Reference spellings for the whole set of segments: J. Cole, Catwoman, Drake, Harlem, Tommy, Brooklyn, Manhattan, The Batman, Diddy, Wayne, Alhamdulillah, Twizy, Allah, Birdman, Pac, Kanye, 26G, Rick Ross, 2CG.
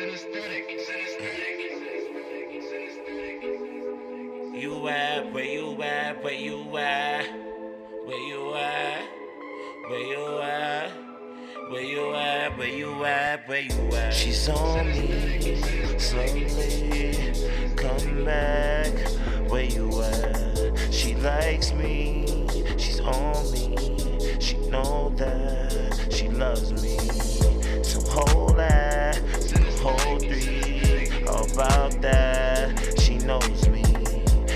Synesthetic. You at, where you at, where you at, where you at, where you at, where you at, where you at, where you at. She's on me, slowly, come back, where you at. She likes me, she's on me, she know that, she loves me. So whole ass, whole three, about that, she knows me.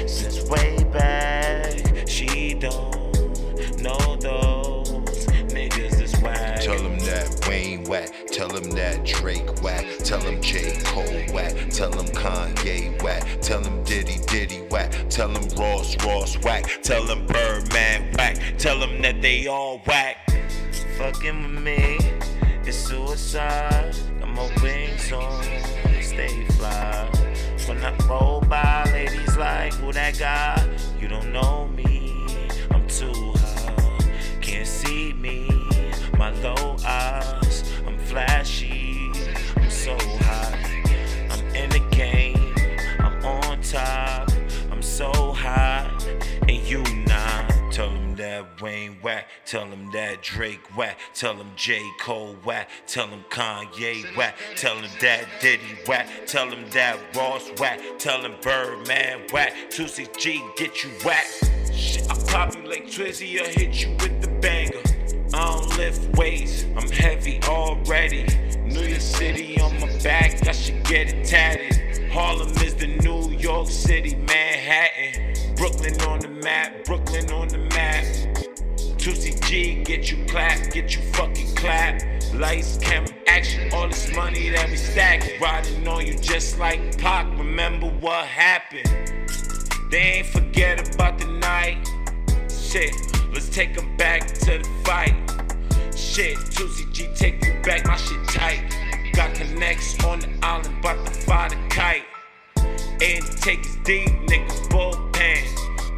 Since way back, she don't know those niggas is whack. Tell them that Wayne whack, tell them that Drake whack, tell them J. Cole whack, tell them Kanye whack, tell them Diddy whack, tell them Ross whack, tell them Birdman whack, tell them that they all whack. Fucking with me, it's suicide, got my wings on, stay fly. When I roll by, ladies like, who that guy? You don't know me, I'm too high. Can't see me, my low eyes, I'm flashy, I'm so hot. I'm in the game, I'm on top, I'm so hot, and you not. Tell them that Wayne whack, tell them that Drake whack, tell them J. Cole whack, tell them Kanye whack, tell them that Diddy whack, tell them that Ross whack, tell them Birdman whack, 26G get you whack. Shit, I pop you like Twizy or hit you with the banger. I don't lift weights, I'm heavy already. New York City on my back, I should get it tatted. Harlem is the New York City, Manhattan. Brooklyn on the map, Brooklyn on the map. 2CG, get you clap, get you fucking clap. Lights, camera, action, all this money that we stack. Riding on you just like Pac, remember what happened. They ain't forget about the night. Shit, let's take them back to the fight. Shit, 2CG, take you back, my shit tight. Got connects on the island, bout to fly the kite. And take his deep, nigga, bullpen.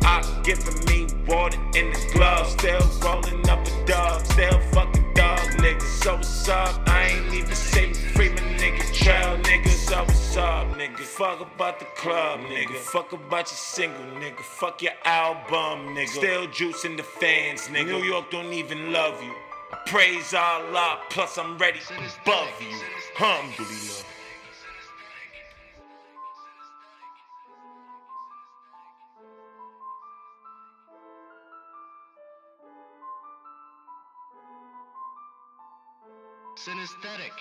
I giving me water in the glove. Still rolling up a dub, still fucking dog, nigga. So what's up? I ain't even say free, my nigga. Trail, nigga. So what's up, nigga? Fuck about the club, nigga. Fuck about your single, nigga. Fuck your album, nigga. Still juicing the fans, nigga. New York don't even love you. I praise Allah, plus I'm ready above you. Alhamdulillah. Synesthetic.